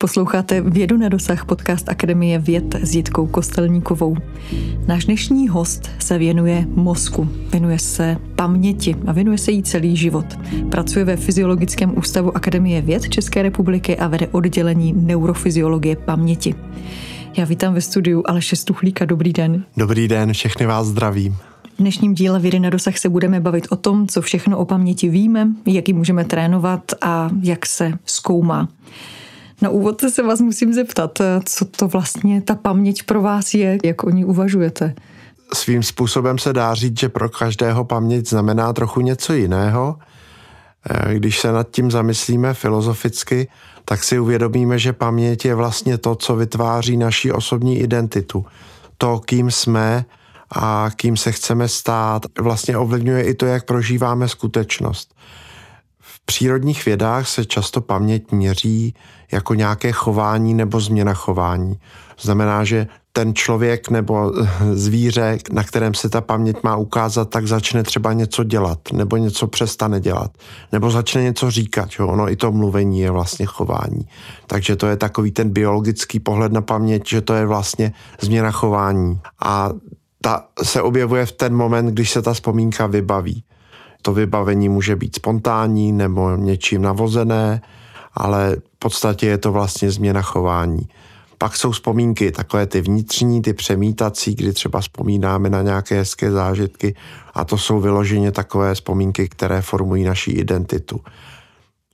Posloucháte Vědu na dosah, podcast Akademie věd s Jitkou Kostelníkovou. Náš dnešní host se věnuje mozku, věnuje se paměti a věnuje se jí celý život. Pracuje ve Fyziologickém ústavu Akademie věd České republiky a vede oddělení neurofyziologie paměti. Já vítám ve studiu Aleše Stuchlíka, dobrý den. Dobrý den, všechny vás zdravím. V dnešním díle Vědy na dosah se budeme bavit o tom, co všechno o paměti víme, jak ji můžeme trénovat a jak se zkoumá. Na úvod se vás musím zeptat, co to vlastně ta paměť pro vás je, jak o ní uvažujete? Svým způsobem se dá říct, že pro každého paměť znamená trochu něco jiného. Když se nad tím zamyslíme filozoficky, tak si uvědomíme, že paměť je vlastně to, co vytváří naši osobní identitu. To, kým jsme a kým se chceme stát, vlastně ovlivňuje i to, jak prožíváme skutečnost. V přírodních vědách se často paměť měří jako nějaké chování nebo změna chování. Znamená, že ten člověk nebo zvíře, na kterém se ta paměť má ukázat, tak začne třeba něco dělat, nebo něco přestane dělat, nebo začne něco říkat. Jo? Ono i to mluvení je vlastně chování. Takže to je takový ten biologický pohled na paměť, že to je vlastně změna chování. A ta se objevuje v ten moment, když se ta vzpomínka vybaví. To vybavení může být spontánní nebo něčím navozené, ale v podstatě je to vlastně změna chování. Pak jsou vzpomínky, takové ty vnitřní, ty přemítací, kdy třeba vzpomínáme na nějaké hezké zážitky a to jsou vyloženě takové vzpomínky, které formují naši identitu.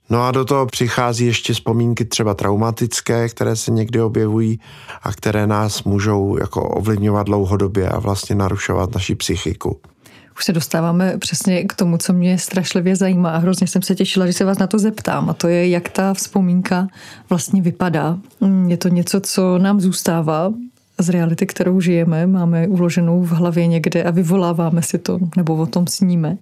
No a do toho přichází ještě vzpomínky třeba traumatické, které se někdy objevují a které nás můžou jako ovlivňovat dlouhodobě a vlastně narušovat naši psychiku. Už se dostáváme přesně k tomu, co mě strašlivě zajímá a hrozně jsem se těšila, že se vás na to zeptám. A to je, jak ta vzpomínka vlastně vypadá. Je to něco, co nám zůstává z reality, kterou žijeme, máme uloženou v hlavě někde a vyvoláváme si to, nebo o tom sníme.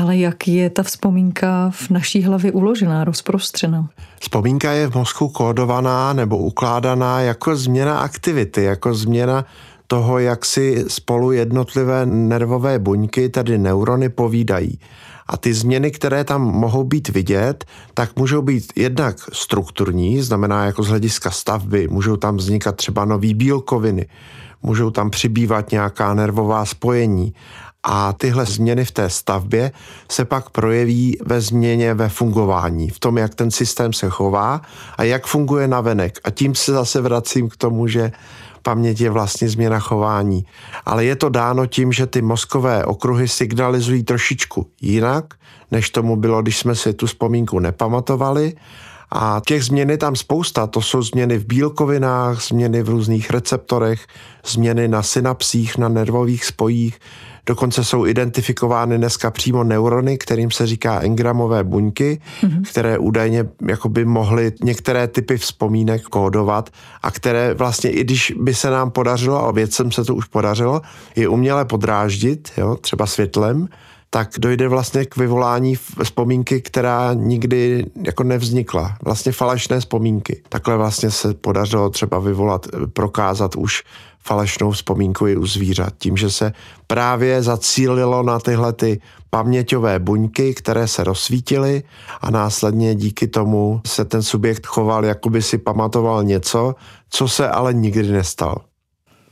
Ale jak je ta vzpomínka v naší hlavě uložená, rozprostřena? Vzpomínka je v mozku kódovaná nebo ukládaná jako změna aktivity, jako změna toho, jak si spolu jednotlivé nervové buňky, tedy neurony, povídají. A ty změny, které tam mohou být vidět, tak můžou být jednak strukturní, znamená jako z hlediska stavby, můžou tam vznikat třeba nový bílkoviny, můžou tam přibývat nějaká nervová spojení. A tyhle změny v té stavbě se pak projeví ve změně ve fungování, v tom, jak ten systém se chová a jak funguje navenek. A tím se zase vracím k tomu, že paměť je vlastně změna chování. Ale je to dáno tím, že ty mozkové okruhy signalizují trošičku jinak, než tomu bylo, když jsme si tu vzpomínku nepamatovali. A těch změn je tam spousta. To jsou změny v bílkovinách, změny v různých receptorech, změny na synapsích, na nervových spojích. Dokonce jsou identifikovány dneska přímo neurony, kterým se říká engramové buňky, které údajně jakoby mohly některé typy vzpomínek kódovat a které vlastně, i když by se nám podařilo, a vědcům se to už podařilo, je uměle podráždit, jo, třeba světlem, tak dojde vlastně k vyvolání vzpomínky, která nikdy jako nevznikla. Vlastně falešné vzpomínky. Takhle vlastně se podařilo třeba vyvolat, prokázat už falešnou vzpomínku i u zvířat. Tím, že se právě zacílilo na tyhle ty paměťové buňky, které se rozsvítily a následně díky tomu se ten subjekt choval, jako by si pamatoval něco, co se ale nikdy nestalo.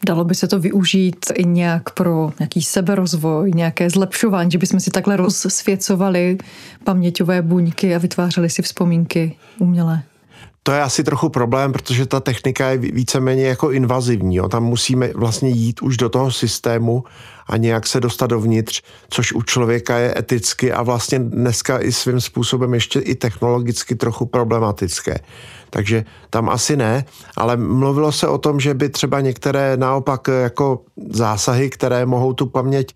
Dalo by se to využít i nějak pro nějaký seberozvoj, nějaké zlepšování, že bychom si takhle rozsvěcovali paměťové buňky a vytvářeli si vzpomínky umělé? To je asi trochu problém, protože ta technika je víceméně jako invazivní. Jo. Tam musíme vlastně jít už do toho systému a nějak se dostat dovnitř, což u člověka je eticky a vlastně dneska i svým způsobem ještě i technologicky trochu problematické. Takže tam asi ne, ale mluvilo se o tom, že by třeba některé naopak jako zásahy, které mohou tu paměť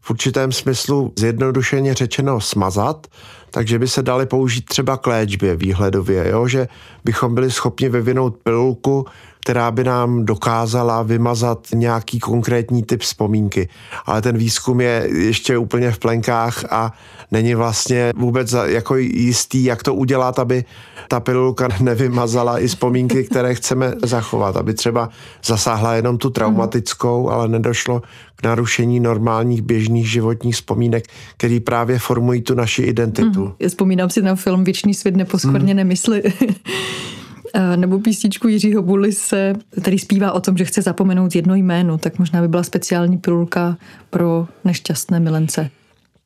v určitém smyslu zjednodušeně řečeno smazat, takže by se daly použít třeba k léčbě výhledově, jo? Že bychom byli schopni vyvinout pilulku, která by nám dokázala vymazat nějaký konkrétní typ vzpomínky. Ale ten výzkum je ještě úplně v plenkách a není vlastně vůbec jako jistý, jak to udělat, aby ta pilulka nevymazala i vzpomínky, které chceme zachovat, aby třeba zasáhla jenom tu traumatickou, ale nedošlo k narušení normálních běžných životních vzpomínek, který právě formují tu naši identitu. Já vzpomínám si na film Věčný svět neposkorně nemyslí. Nebo písničku Jiřího Bulise, který zpívá o tom, že chce zapomenout jedno jméno, tak možná by byla speciální pilulka pro nešťastné milence.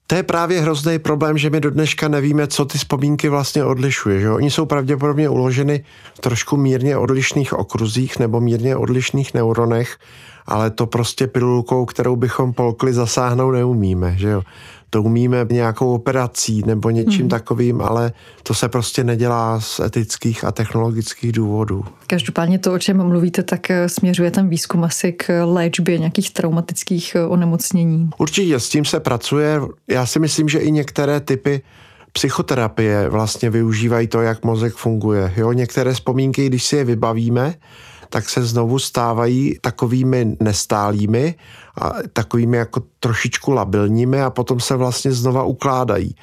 To je právě hrozný problém, že my do dneška nevíme, co ty vzpomínky vlastně odlišuje. Že? Oni jsou pravděpodobně uloženy v trošku mírně odlišných okruzích nebo mírně odlišných neuronech, ale to prostě pilulkou, kterou bychom polkli, zasáhnout neumíme. Že jo? To umíme nějakou operací nebo něčím takovým, ale to se prostě nedělá z etických a technologických důvodů. Každopádně to, o čem mluvíte, tak směřuje ten výzkum asi k léčbě nějakých traumatických onemocnění. Určitě, s tím se pracuje. Já si myslím, že i některé typy psychoterapie vlastně využívají to, jak mozek funguje. Jo? Některé vzpomínky, když si je vybavíme, tak se znovu stávají takovými nestálými a takovými jako trošičku labilními a potom se vlastně znova ukládají.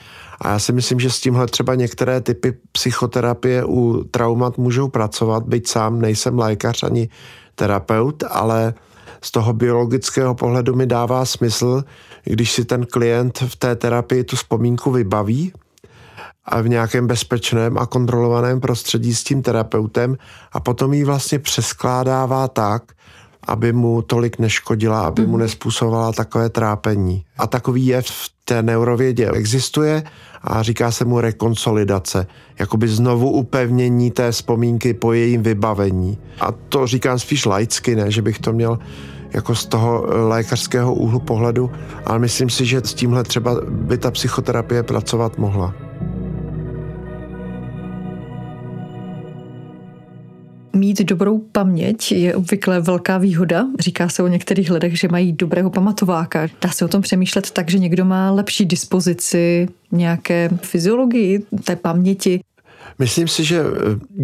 A já si myslím, že s tímhle třeba některé typy psychoterapie u traumat můžou pracovat, byť sám nejsem lékař ani terapeut, ale z toho biologického pohledu mi dává smysl, když si ten klient v té terapii tu vzpomínku vybaví, a v nějakém bezpečném a kontrolovaném prostředí s tím terapeutem a potom ji vlastně přeskládává tak, aby mu tolik neškodila, aby mu nespůsobovala takové trápení. A takový jev v té neurovědě existuje a říká se mu rekonsolidace, jakoby znovu upevnění té vzpomínky po jejím vybavení. A to říkám spíš laicky, ne, že bych to měl jako z toho lékařského úhlu pohledu, ale myslím si, že s tímhle třeba by ta psychoterapie pracovat mohla. Mít dobrou paměť je obvykle velká výhoda. Říká se o některých lidech, že mají dobrého pamatováka. Dá se o tom přemýšlet tak, že někdo má lepší dispozici nějaké fyziologii té paměti. Myslím si, že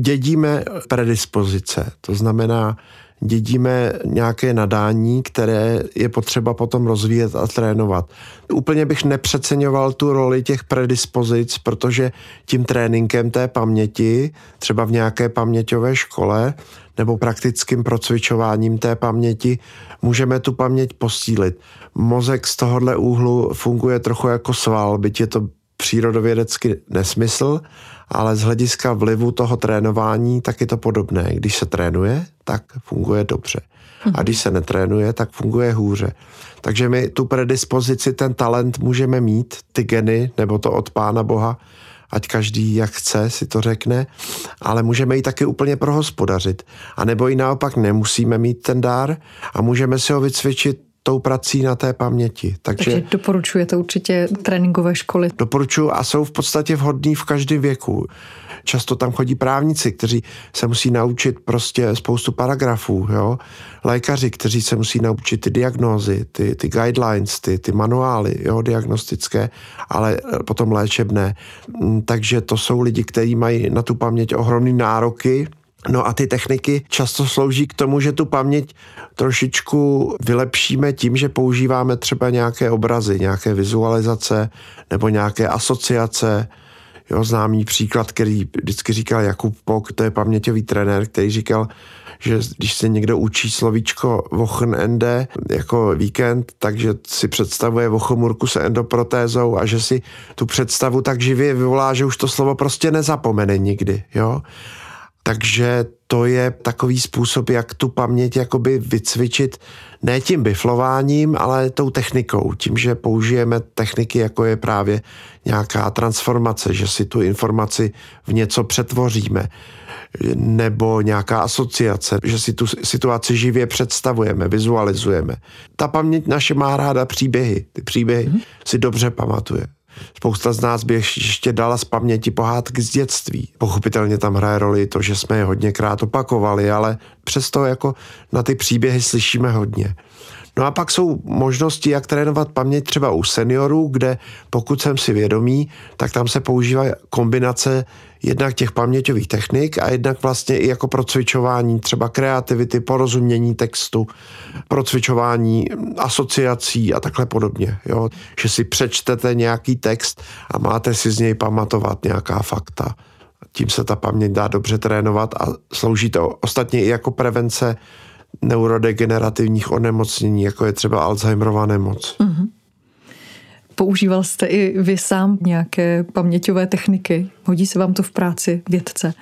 dědíme predispozice. To znamená, dědíme nějaké nadání, které je potřeba potom rozvíjet a trénovat. Úplně bych nepřeceňoval tu roli těch predispozic, protože tím tréninkem té paměti, třeba v nějaké paměťové škole nebo praktickým procvičováním té paměti, můžeme tu paměť posílit. Mozek z tohohle úhlu funguje trochu jako sval, byť je to přírodovědecký nesmysl, ale z hlediska vlivu toho trénování tak je to podobné. Když se trénuje, tak funguje dobře. A když se netrénuje, tak funguje hůře. Takže my tu predispozici, ten talent můžeme mít, ty geny, nebo to od Pána Boha, ať každý jak chce, si to řekne, ale můžeme ji taky úplně prohospodařit. A nebo i naopak nemusíme mít ten dár a můžeme si ho vycvičit tou prací na té paměti. Takže doporučujete určitě tréninkové školy? Doporučuji a jsou v podstatě vhodný v každém věku. Často tam chodí právníci, kteří se musí naučit prostě spoustu paragrafů, jo? Lékaři, kteří se musí naučit ty diagnózy, ty guidelines, ty manuály, jo? Diagnostické, ale potom léčebné. Takže to jsou lidi, kteří mají na tu paměť ohromné nároky. No a ty techniky často slouží k tomu, že tu paměť trošičku vylepšíme tím, že používáme třeba nějaké obrazy, nějaké vizualizace nebo nějaké asociace. Jo, známý příklad, který vždycky říkal Jakub Pok, to je paměťový trenér, který říkal, že když se někdo učí slovíčko Wochenende jako víkend, takže si představuje vochomůrku se endoprotézou a že si tu představu tak živě vyvolá, že už to slovo prostě nezapomene nikdy, jo. Takže to je takový způsob, jak tu paměť jakoby vycvičit ne tím biflováním, ale tou technikou. Tím, že použijeme techniky, jako je právě nějaká transformace, že si tu informaci v něco přetvoříme. Nebo nějaká asociace, že si tu situaci živě představujeme, vizualizujeme. Ta paměť naše má ráda příběhy. Ty příběhy si dobře pamatuje. Spousta z nás by ještě dala z paměti pohádky z dětství. Pochopitelně tam hraje roli to, že jsme je hodněkrát opakovali, ale přesto jako na ty příběhy slyšíme hodně. No a pak jsou možnosti, jak trénovat paměť třeba u seniorů, kde pokud jsem si vědomý, tak tam se používá kombinace jednak těch paměťových technik a jednak vlastně i jako procvičování třeba kreativity, porozumění textu, procvičování asociací a takhle podobně. Jo? Že si přečtete nějaký text a máte si z něj pamatovat nějaká fakta. Tím se ta paměť dá dobře trénovat a slouží to ostatně i jako prevence neurodegenerativních onemocnění, jako je třeba Alzheimerova nemoc. Mm-hmm. Používal jste i vy sám nějaké paměťové techniky? Hodí se vám to v práci vědce?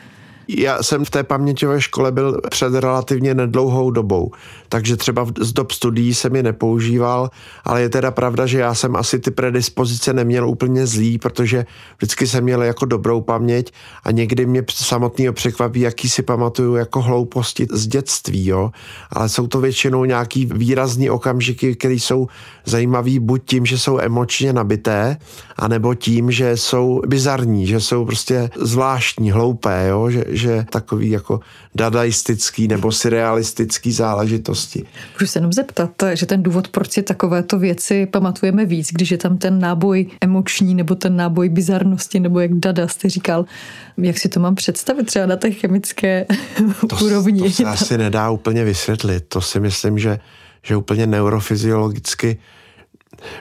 Já jsem v té paměťové škole byl před relativně nedlouhou dobou, takže třeba z dob studií jsem je nepoužíval, ale je teda pravda, že já jsem asi ty predispozice neměl úplně zlý, protože vždycky jsem měl jako dobrou paměť a někdy mě samotného překvapí, jaký si pamatuju jako hlouposti z dětství, jo? Ale jsou to většinou nějaký výrazný okamžiky, které jsou zajímavý buď tím, že jsou emočně nabité, anebo tím, že jsou bizarní, že jsou prostě zvláštní, hloupé, jo? Že takový jako dadaistický nebo surrealistický záležitosti. Můžu se jenom zeptat, že ten důvod, proč si takovéto věci pamatujeme víc, když je tam ten náboj emoční nebo ten náboj bizarnosti, nebo jak Dada jste říkal, jak si to mám představit třeba na té chemické úrovni? To se asi nedá úplně vysvětlit. To si myslím, že úplně neurofyziologicky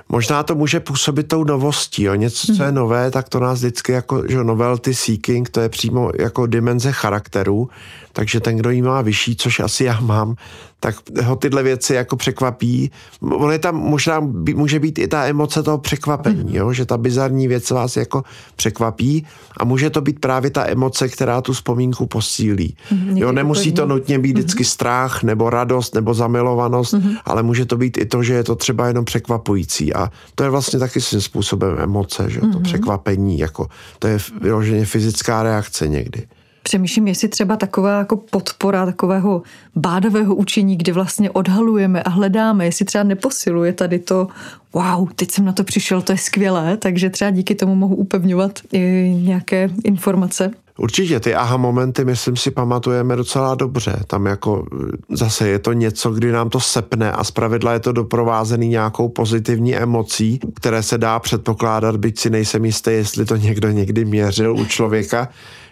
možná to může působit tou novostí, jo. Něco, co je nové, tak to nás vždycky jako, že novelty seeking, to je přímo jako dimenze charakteru, takže ten, kdo jí má vyšší, což asi já mám, tak ho tyhle věci jako překvapí. Ono je tam možná, může být i ta emoce toho překvapení, jo, že ta bizarní věc vás jako překvapí a může to být právě ta emoce, která tu vzpomínku posílí. Jo, nemusí to nutně být vždycky strach, nebo radost, nebo zamilovanost, ale může to být i to, že je to třeba jenom překvapující a to je vlastně taky svým způsobem emoce, že to překvapení, jako to je vyloženě fyzická reakce někdy. Přemýšlím, jestli třeba taková jako podpora takového bádavého učení, kde vlastně odhalujeme a hledáme, jestli třeba neposiluje tady to, wow, teď jsem na to přišel, to je skvělé, takže třeba díky tomu mohu upevňovat i nějaké informace. Určitě ty aha momenty, myslím si, pamatujeme docela dobře. Tam jako zase je to něco, kdy nám to sepne a zpravidla je to doprovázený nějakou pozitivní emocí, které se dá předpokládat, byť si nejsem jistý, jestli to někdo někdy měřil u člověka,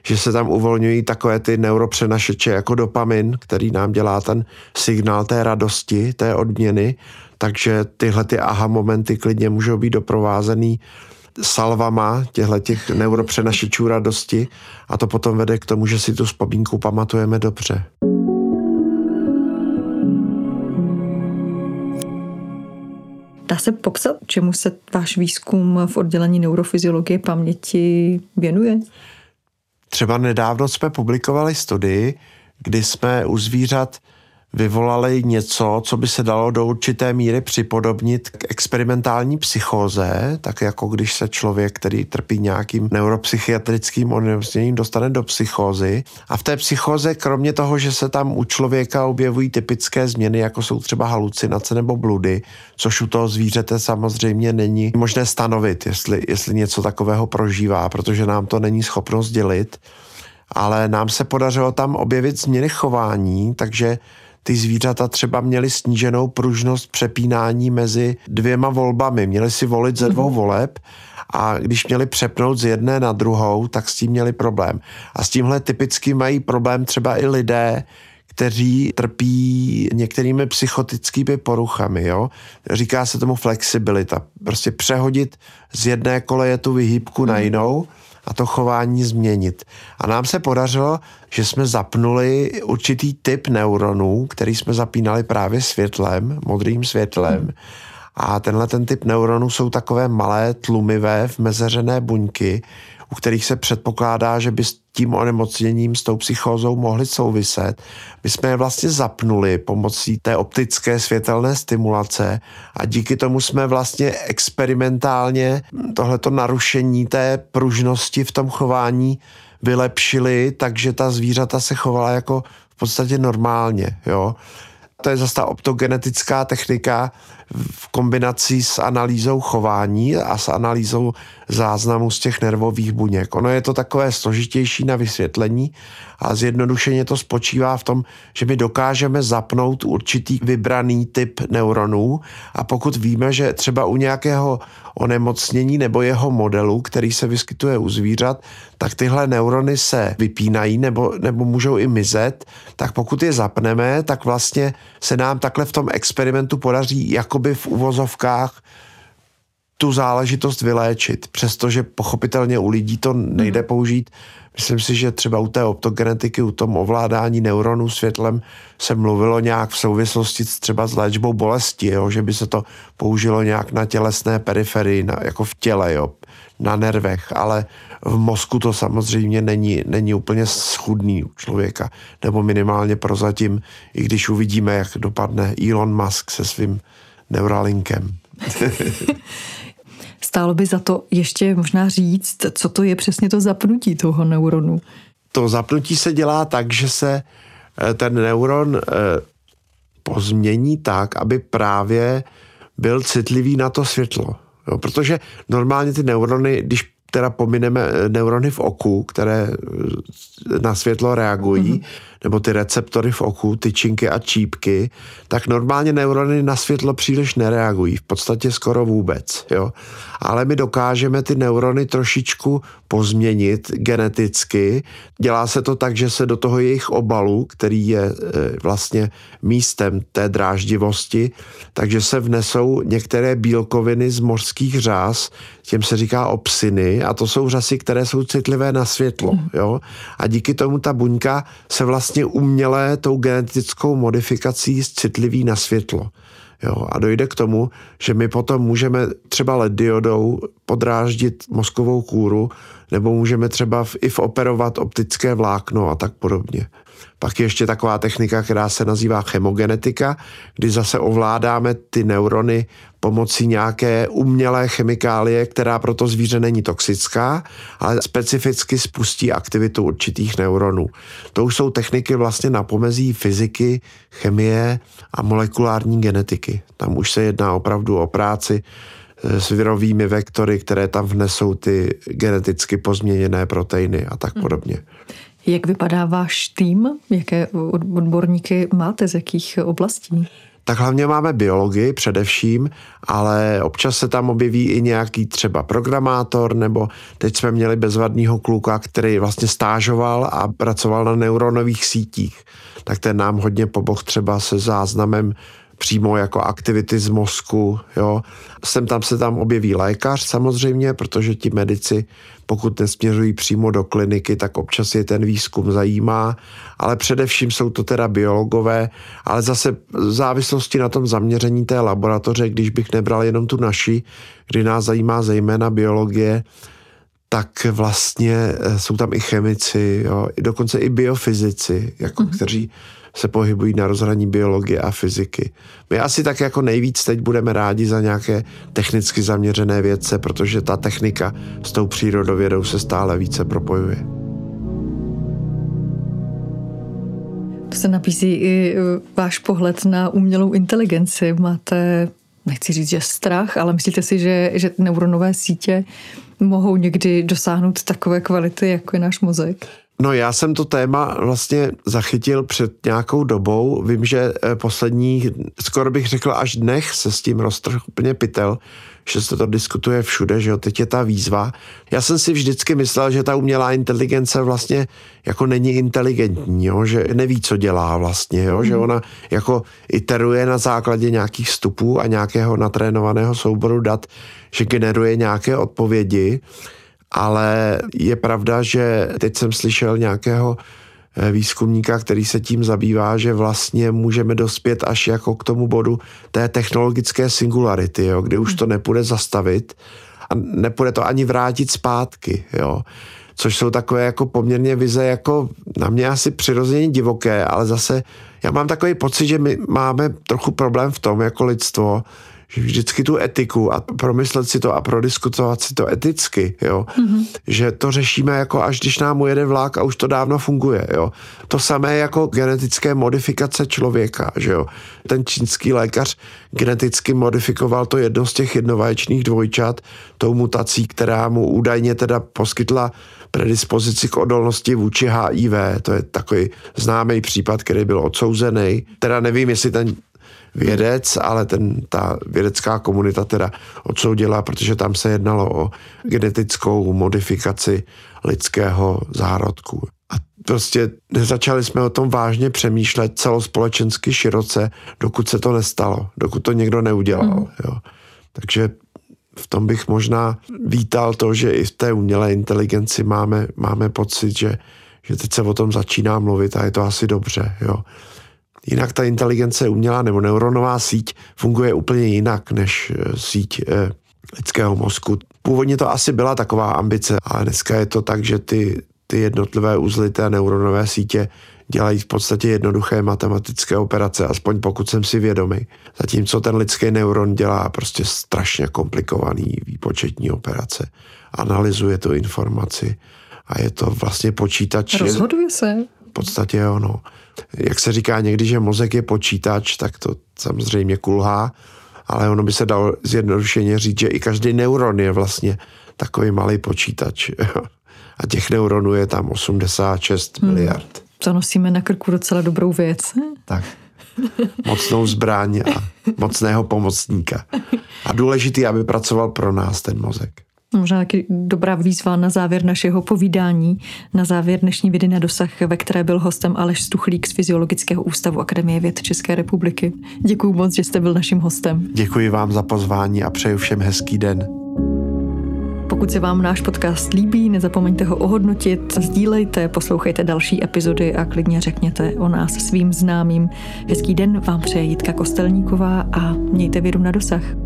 že se tam uvolňují takové ty neuropřenašeče jako dopamin, který nám dělá ten signál té radosti, té odměny. Takže tyhle ty aha momenty klidně můžou být doprovázený salvama těch neuropřenašečů radosti a to potom vede k tomu, že si tu vzpomínku pamatujeme dobře. Dá se popsat, čemu se váš výzkum v oddělení neurofyziologie paměti věnuje? Třeba nedávno jsme publikovali studii, kdy jsme u zvířat vyvolali něco, co by se dalo do určité míry připodobnit k experimentální psychóze, tak jako když se člověk, který trpí nějakým neuropsychiatrickým onemocněním, dostane do psychózy. A v té psychóze, kromě toho, že se tam u člověka objevují typické změny, jako jsou třeba halucinace nebo bludy, což u toho zvířete samozřejmě není možné stanovit, jestli něco takového prožívá, protože nám to není schopno sdělit. Ale nám se podařilo tam objevit změny chování, takže ty zvířata třeba měly sníženou pružnost přepínání mezi dvěma volbami. Měli si volit ze dvou voleb a když měli přepnout z jedné na druhou, tak s tím měli problém. A s tímhle typicky mají problém třeba i lidé, kteří trpí některými psychotickými poruchami. Jo? Říká se tomu flexibilita. Prostě přehodit z jedné koleje tu vyhýbku na jinou a to chování změnit. A nám se podařilo, že jsme zapnuli určitý typ neuronů, který jsme zapínali právě světlem, modrým světlem. A ten typ neuronů jsou takové malé, tlumivé, vmezeřené buňky, u kterých se předpokládá, že by s tím onemocněním, s tou psychózou mohly souviset. My jsme je vlastně zapnuli pomocí té optické světelné stimulace a díky tomu jsme vlastně experimentálně tohleto narušení té pružnosti v tom chování vylepšili, takže ta zvířata se chovala jako v podstatě normálně, jo. To je zase ta optogenetická technika v kombinaci s analýzou chování a s analýzou záznamů z těch nervových buněk. Ono je to takové složitější na vysvětlení a zjednodušeně to spočívá v tom, že my dokážeme zapnout určitý vybraný typ neuronů a pokud víme, že třeba u nějakého onemocnění nebo jeho modelu, který se vyskytuje u zvířat, tak tyhle neurony se vypínají nebo můžou i mizet, tak pokud je zapneme, tak vlastně se nám takhle v tom experimentu podaří jakoby v uvozovkách tu záležitost vyléčit, přestože pochopitelně u lidí to nejde použít. Myslím si, že třeba u té optogenetiky, u tom ovládání neuronů světlem se mluvilo nějak v souvislosti třeba s léčbou bolesti, jo? Že by se to použilo nějak na tělesné periferii, jako v těle, jo? Na nervech, ale v mozku to samozřejmě není úplně schudný u člověka, nebo minimálně prozatím, i když uvidíme, jak dopadne Elon Musk se svým Neuralinkem. Stálo by za to ještě možná říct, co to je přesně to zapnutí toho neuronu. To zapnutí se dělá tak, že se ten neuron pozmění tak, aby právě byl citlivý na to světlo. No, protože normálně ty neurony, když teda pomineme neurony v oku, které na světlo reagují, nebo ty receptory v oku, tyčinky a čípky, tak normálně neurony na světlo příliš nereagují, v podstatě skoro vůbec. Jo? Ale my dokážeme ty neurony trošičku pozměnit geneticky. Dělá se to tak, že se do toho jejich obalu, který je vlastně místem té dráždivosti, takže se vnesou některé bílkoviny z mořských řas, těm se říká opsiny, a to jsou řasy, které jsou citlivé na světlo. Jo? A díky tomu ta buňka se vlastně uměle tou genetickou modifikací citliví na světlo. Jo? A dojde k tomu, že my potom můžeme třeba LED diodou podráždit mozkovou kůru, nebo můžeme třeba i operovat optické vlákno a tak podobně. Pak je ještě taková technika, která se nazývá chemogenetika, kdy zase ovládáme ty neurony pomocí nějaké umělé chemikálie, která pro to zvíře není toxická, ale specificky spustí aktivitu určitých neuronů. To už jsou techniky vlastně na pomezí fyziky, chemie a molekulární genetiky. Tam už se jedná opravdu o práci s virovými vektory, které tam vnesou ty geneticky pozměněné proteiny a tak podobně. Jak vypadá váš tým? Jaké odborníky máte, z jakých oblastí? Tak hlavně máme biologii především, ale občas se tam objeví i nějaký třeba programátor, nebo teď jsme měli bezvadného kluka, který vlastně stážoval a pracoval na neuronových sítích. Tak ten nám hodně pomohl třeba se záznamem přímo jako aktivity z mozku, jo. Sem tam se tam objeví lékař samozřejmě, protože ti medici, pokud nesměřují přímo do kliniky, tak občas je ten výzkum zajímá, ale především jsou to teda biologové, ale zase v závislosti na tom zaměření té laboratoře, když bych nebral jenom tu naši, kdy nás zajímá zejména biologie, tak vlastně jsou tam i chemici, jo, dokonce i biofyzici, jako kteří se pohybují na rozhraní biologie a fyziky. My asi tak jako nejvíc teď budeme rádi za nějaké technicky zaměřené vědce, protože ta technika s tou přírodovědou se stále více propojuje. To se nabízí i váš pohled na umělou inteligenci. Máte, nechci říct, že strach, ale myslíte si, že neuronové sítě mohou někdy dosáhnout takové kvality, jako je náš mozek? No já jsem to téma vlastně zachytil před nějakou dobou. Vím, že posledních, skoro bych řekl až dnech, se s tím roztrhl úplně pytel, že se to diskutuje všude, že jo, teď je ta výzva. Já jsem si vždycky myslel, že ta umělá inteligence vlastně jako není inteligentní, jo, že neví, co dělá vlastně, jo, že ona jako iteruje na základě nějakých vstupů a nějakého natrénovaného souboru dat, že generuje nějaké odpovědi. Ale je pravda, že teď jsem slyšel nějakého výzkumníka, který se tím zabývá, že vlastně můžeme dospět až jako k tomu bodu té technologické singularity, jo, kdy už to nepůjde zastavit a nepůjde to ani vrátit zpátky, jo. Což jsou takové jako poměrně vize jako na mě asi přirozeně divoké, ale zase já mám takový pocit, že my máme trochu problém v tom jako lidstvo, že vždycky tu etiku a promyslet si to a prodiskutovat si to eticky, jo, že to řešíme jako až když nám ujede vlak a už to dávno funguje, jo. To samé jako genetické modifikace člověka, že jo. Ten čínský lékař geneticky modifikoval to jedno z těch jednovaječných dvojčat tou mutací, která mu údajně teda poskytla predispozici k odolnosti vůči HIV. To je takový známý případ, který byl odsouzený. Teda nevím, jestli ten vědec, ale ta vědecká komunita teda odsoudila, protože tam se jednalo o genetickou modifikaci lidského zárodku. A prostě nezačali jsme o tom vážně přemýšlet celospolečensky široce, dokud se to nestalo, dokud to někdo neudělal. Jo. Takže v tom bych možná vítal to, že i v té umělé inteligenci máme pocit, že teď se o tom začíná mluvit a je to asi dobře, jo. Jinak ta inteligence umělá nebo neuronová síť funguje úplně jinak než síť lidského mozku. Původně to asi byla taková ambice, ale dneska je to tak, že ty jednotlivé uzly té neuronové sítě dělají v podstatě jednoduché matematické operace, aspoň pokud jsem si vědomý. Zatímco ten lidský neuron dělá prostě strašně komplikovaný výpočetní operace. Analyzuje tu informaci a je to vlastně počítač. Rozhoduje se. V podstatě ono. Jak se říká někdy, že mozek je počítač, tak to samozřejmě kulhá, ale ono by se dalo zjednodušeně říct, že i každý neuron je vlastně takový malý počítač. A těch neuronů je tam 86 miliard. To nosíme na krku docela dobrou věc. Tak. Mocnou zbraň a mocného pomocníka. A důležitý, aby pracoval pro nás ten mozek. Možná taky dobrá výzva na závěr našeho povídání, na závěr dnešní Vědy na dosah, ve které byl hostem Aleš Stuchlík z Fyziologického ústavu Akademie věd České republiky. Děkuju moc, že jste byl naším hostem. Děkuji vám za pozvání a přeju všem hezký den. Pokud se vám náš podcast líbí, nezapomeňte ho ohodnotit, sdílejte, poslouchejte další epizody a klidně řekněte o nás svým známým. Hezký den vám přeje Jitka Kostelníková a mějte vědu na dosah.